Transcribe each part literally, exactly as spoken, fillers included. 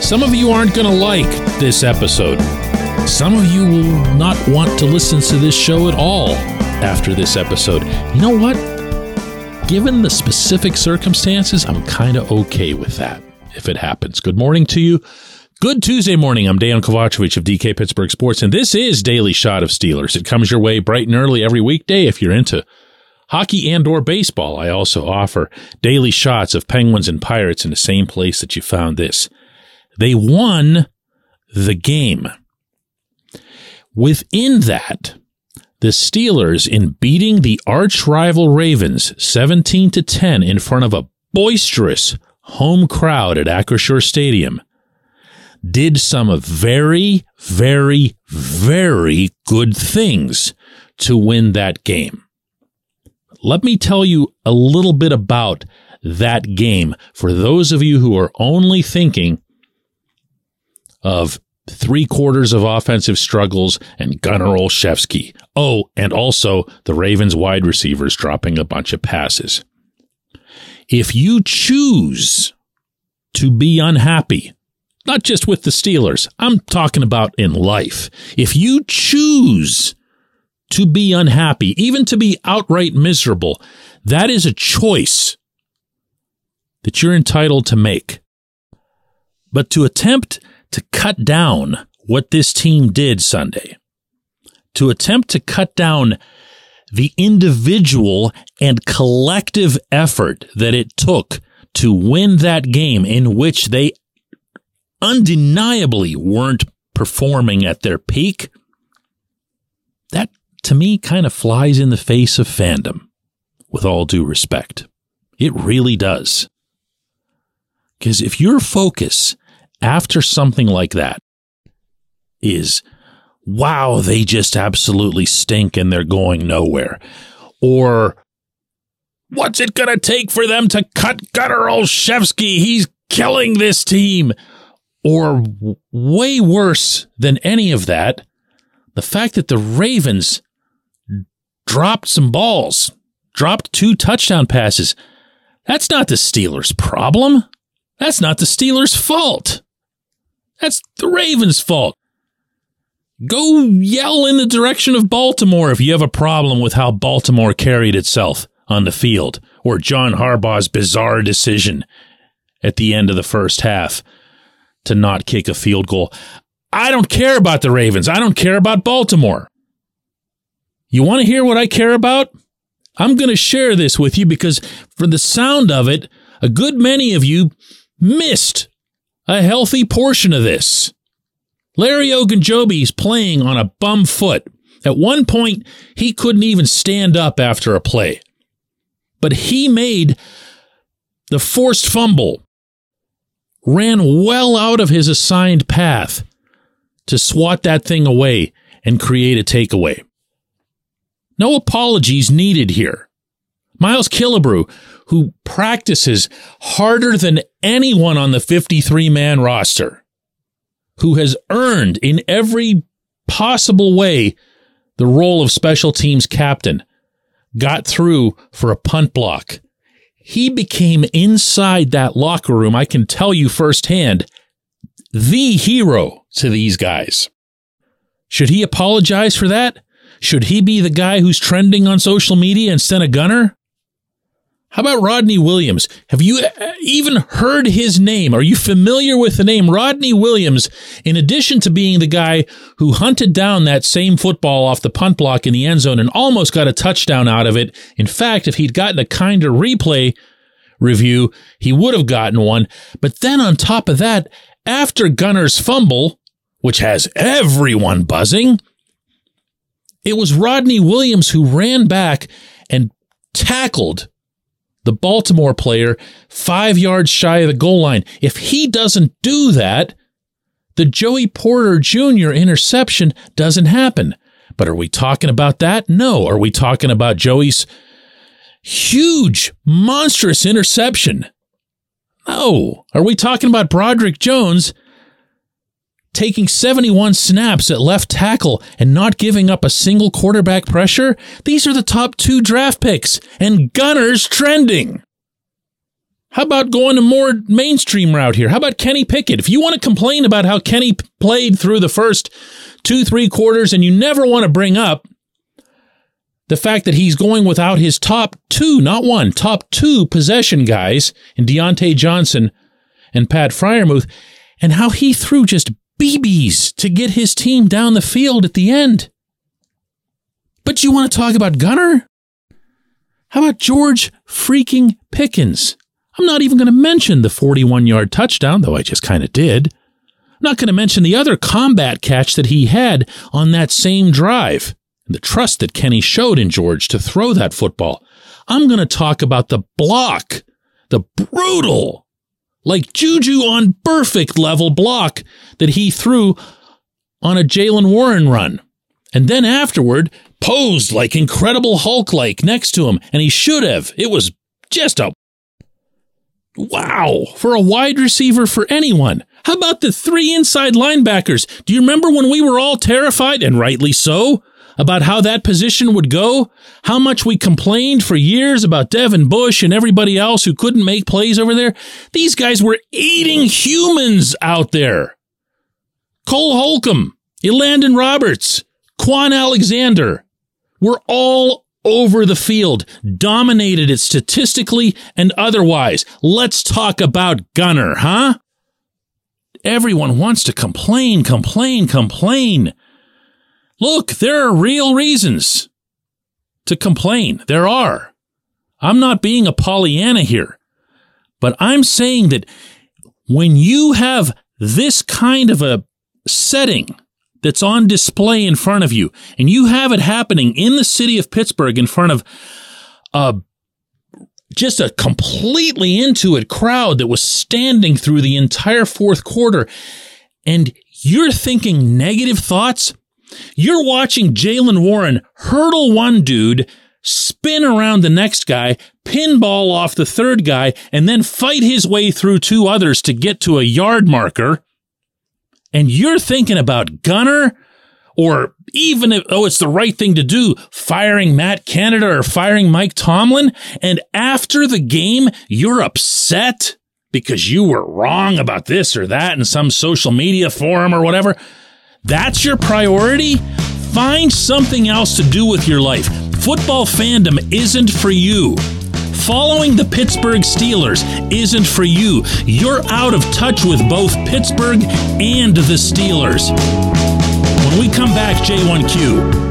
Some of you aren't going to like this episode. Some of you will not want to listen to this show at all after this episode. You know what? Given the specific circumstances, I'm kind of okay with that if it happens. Good morning to you. Good Tuesday morning. I'm Dejan Kovacevic of D K Pittsburgh Sports, and this is Daily Shot of Steelers. It comes your way bright and early every weekday if you're into hockey and or baseball. I also offer daily shots of Penguins and Pirates in the same place that you found this. They won the game. Within that, the Steelers, in beating the arch-rival Ravens seventeen to ten in front of a boisterous home crowd at Acrisure Stadium, did some very, very, very good things to win that game. Let me tell you a little bit about that game for those of you who are only thinking of three quarters of offensive struggles and Gunner Olszewski. Oh, and also the Ravens wide receivers dropping a bunch of passes. If you choose to be unhappy, not just with the Steelers, I'm talking about in life. If you choose to be unhappy, even to be outright miserable, that is a choice that you're entitled to make. But to attempt to cut down what this team did Sunday, to attempt to cut down the individual and collective effort that it took to win that game in which they undeniably weren't performing at their peak, that to me kind of flies in the face of fandom, with all due respect. It really does. Because if your focus after something like that is, wow, they just absolutely stink and they're going nowhere, or what's it going to take for them to cut Gunner Olszewski? He's killing this team. Or way worse than any of that, the fact that the Ravens dropped some balls, dropped two touchdown passes, that's not the Steelers' problem. That's not the Steelers' fault. That's the Ravens' fault. Go yell in the direction of Baltimore if you have a problem with how Baltimore carried itself on the field, or John Harbaugh's bizarre decision at the end of the first half to not kick a field goal. I don't care about the Ravens. I don't care about Baltimore. You want to hear what I care about? I'm going to share this with you because for the sound of it, a good many of you missed a healthy portion of this. Larry Ogunjobi's playing on a bum foot. At one point, he couldn't even stand up after a play. But he made the forced fumble, ran well out of his assigned path to swat that thing away and create a takeaway. No apologies needed here. Miles Killebrew, who practices harder than anyone on the fifty-three man roster, who has earned in every possible way the role of special teams captain, got through for a punt block. He became, inside that locker room, I can tell you firsthand, the hero to these guys. Should he apologize for that? Should he be the guy who's trending on social media instead of Gunner? How about Rodney Williams? Have you even heard his name? Are you familiar with the name Rodney Williams, in addition to being the guy who hunted down that same football off the punt block in the end zone and almost got a touchdown out of it? In fact, if he'd gotten a kinder replay review, he would have gotten one. But then on top of that, after Gunner's fumble, which has everyone buzzing, it was Rodney Williams who ran back and tackled the Baltimore player five yards shy of the goal line. If he doesn't do that, the Joey Porter Junior interception doesn't happen. But are we talking about that? No. Are we talking about Joey's huge, monstrous interception? No. Are we talking about Broderick Jones taking seventy-one snaps at left tackle and not giving up a single quarterback pressure? These are the top two draft picks, and Gunner's trending. How about going a more mainstream route here? How about Kenny Pickett? If you want to complain about how Kenny played through the first two, three quarters, and you never want to bring up the fact that he's going without his top two, not one, top two possession guys in Deontay Johnson and Pat Freiermuth, and how he threw just B Bs to get his team down the field at the end. But you want to talk about Gunner? How about George freaking Pickens? I'm not even going to mention the forty-one yard touchdown, though I just kind of did. I'm not going to mention the other combat catch that he had on that same drive, and the trust that Kenny showed in George to throw that football. I'm going to talk about the block, the brutal, like Juju on perfect level block that he threw on a Jaylen Warren run. And then afterward, posed like Incredible Hulk-like next to him. And he should have. It was just a wow for a wide receiver for anyone. How about the three inside linebackers? Do you remember when we were all terrified, and rightly so, about how that position would go? How much we complained for years about Devin Bush and everybody else who couldn't make plays over there? These guys were eating humans out there. Cole Holcomb, Elandon Roberts, Kwon Alexander were all over the field, dominated it statistically and otherwise. Let's talk about Gunner, huh? Everyone wants to complain, complain, complain. Look, there are real reasons to complain. There are. I'm not being a Pollyanna here, but I'm saying that when you have this kind of a setting that's on display in front of you, and you have it happening in the city of Pittsburgh in front of a just a completely into it crowd that was standing through the entire fourth quarter, and you're thinking negative thoughts. You're watching Jaylen Warren hurdle one dude, spin around the next guy, pinball off the third guy, and then fight his way through two others to get to a yard marker. And you're thinking about Gunner, or even if, oh, it's the right thing to do, firing Matt Canada or firing Mike Tomlin. And after the game, you're upset because you were wrong about this or that in some social media forum or whatever. That's your priority? Find something else to do with your life. Football fandom isn't for you. Following the Pittsburgh Steelers isn't for you. You're out of touch with both Pittsburgh and the Steelers. When we come back, J one Q.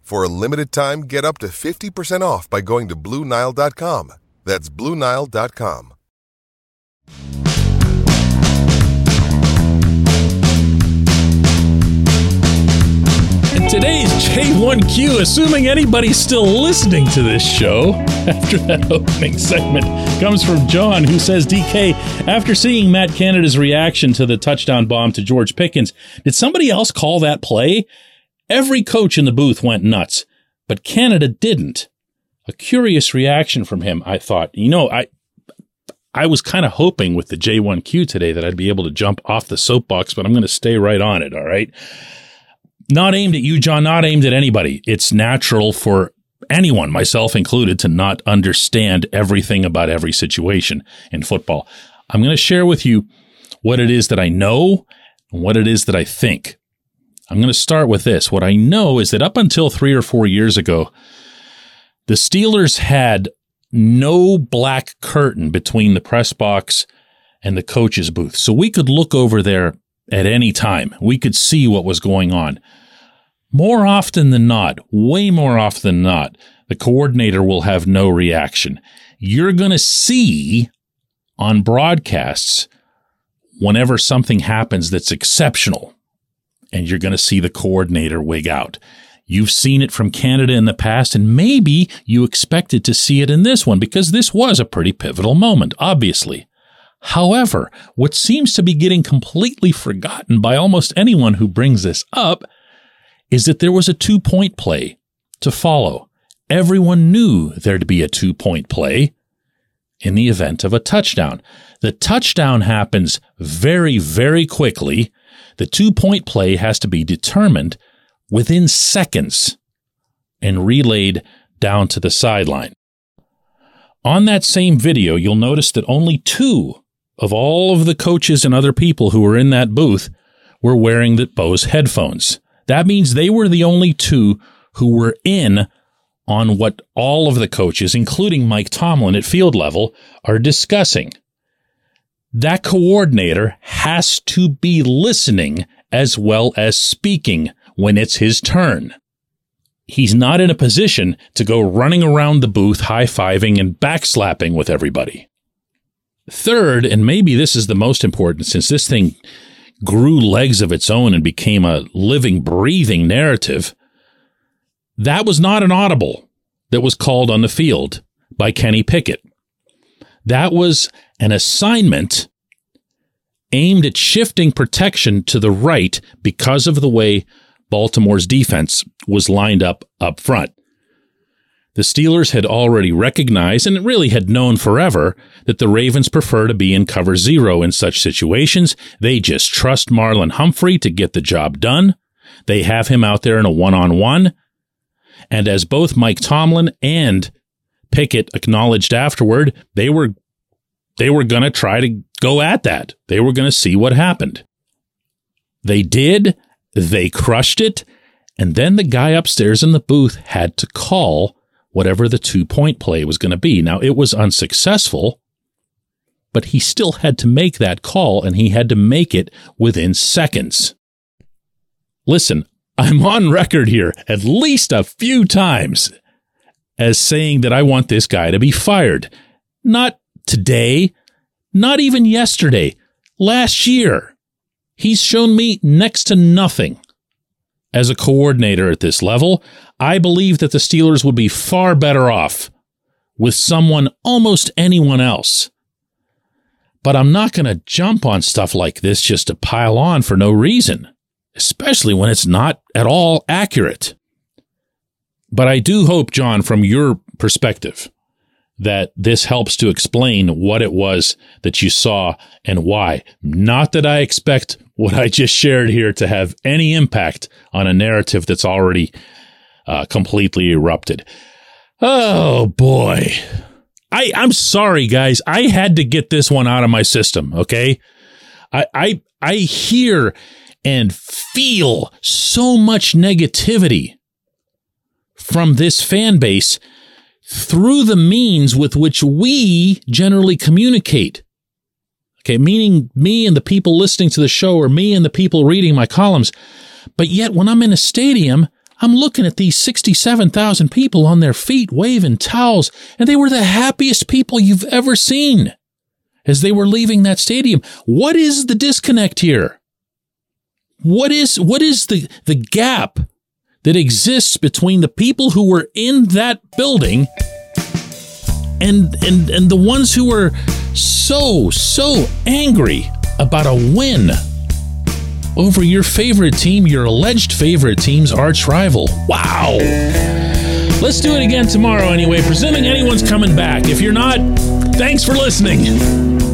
For a limited time, get up to fifty percent off by going to Blue Nile dot com. That's Blue Nile dot com. And today's J one Q, assuming anybody's still listening to this show after that opening segment, comes from John, who says, D K, after seeing Matt Canada's reaction to the touchdown bomb to George Pickens, did somebody else call that play? Every coach in the booth went nuts, but Canada didn't. A curious reaction from him, I thought. You know, I... I was kind of hoping with the J one Q today that I'd be able to jump off the soapbox, but I'm going to stay right on it, all right? Not aimed at you, John, not aimed at anybody. It's natural for anyone, myself included, to not understand everything about every situation in football. I'm going to share with you what it is that I know and what it is that I think. I'm going to start with this. What I know is that up until three or four years ago, the Steelers had no black curtain between the press box and the coach's booth. So we could look over there at any time. We could see what was going on. More often than not, way more often than not, the coordinator will have no reaction. You're going to see on broadcasts whenever something happens that's exceptional, and you're going to see the coordinator wig out. You've seen it from Canada in the past, and maybe you expected to see it in this one because this was a pretty pivotal moment, obviously. However, what seems to be getting completely forgotten by almost anyone who brings this up is that there was a two-point play to follow. Everyone knew there'd be a two-point play in the event of a touchdown. The touchdown happens very, very quickly. The two-point play has to be determined within seconds and relayed down to the sideline. On that same video, you'll notice that only two of all of the coaches and other people who were in that booth were wearing the Bose headphones. That means they were the only two who were in on what all of the coaches, including Mike Tomlin at field level, are discussing. That coordinator has to be listening as well as speaking when it's his turn. He's not in a position to go running around the booth high-fiving and backslapping with everybody. Third, and maybe this is the most important, since this thing grew legs of its own and became a living, breathing narrative, that was not an audible that was called on the field by Kenny Pickett. That was an assignment aimed at shifting protection to the right because of the way Baltimore's defense was lined up up front. The Steelers had already recognized, and really had known forever, that the Ravens prefer to be in cover zero in such situations. They just trust Marlon Humphrey to get the job done. They have him out there in a one-on-one. And as both Mike Tomlin and Pickett acknowledged afterward, they were they were going to try to go at that. They were going to see what happened. They did. They crushed it. And then the guy upstairs in the booth had to call whatever the two-point play was going to be. Now, it was unsuccessful, but he still had to make that call, and he had to make it within seconds. Listen, I'm on record here at least a few times as saying that I want this guy to be fired. Not today, not even yesterday, last year. He's shown me next to nothing as a coordinator at this level. I believe that the Steelers would be far better off with someone, almost anyone else. But I'm not going to jump on stuff like this just to pile on for no reason, especially when it's not at all accurate. But I do hope, John, from your perspective, that this helps to explain what it was that you saw and why. Not that I expect what I just shared here to have any impact on a narrative that's already Uh, completely erupted. Oh, boy. I, I'm sorry, guys. I had to get this one out of my system, okay? I, I, I hear and feel so much negativity from this fan base through the means with which we generally communicate. Okay, meaning me and the people listening to the show, or me and the people reading my columns. But yet, when I'm in a stadium, I'm looking at these sixty-seven thousand people on their feet waving towels, and they were the happiest people you've ever seen as they were leaving that stadium. What is the disconnect here? What is what is the, the gap that exists between the people who were in that building and and, and the ones who were so, so angry about a win over your favorite team, your alleged favorite team's arch rival? Wow. Let's do it again tomorrow anyway, presuming anyone's coming back. If you're not, thanks for listening.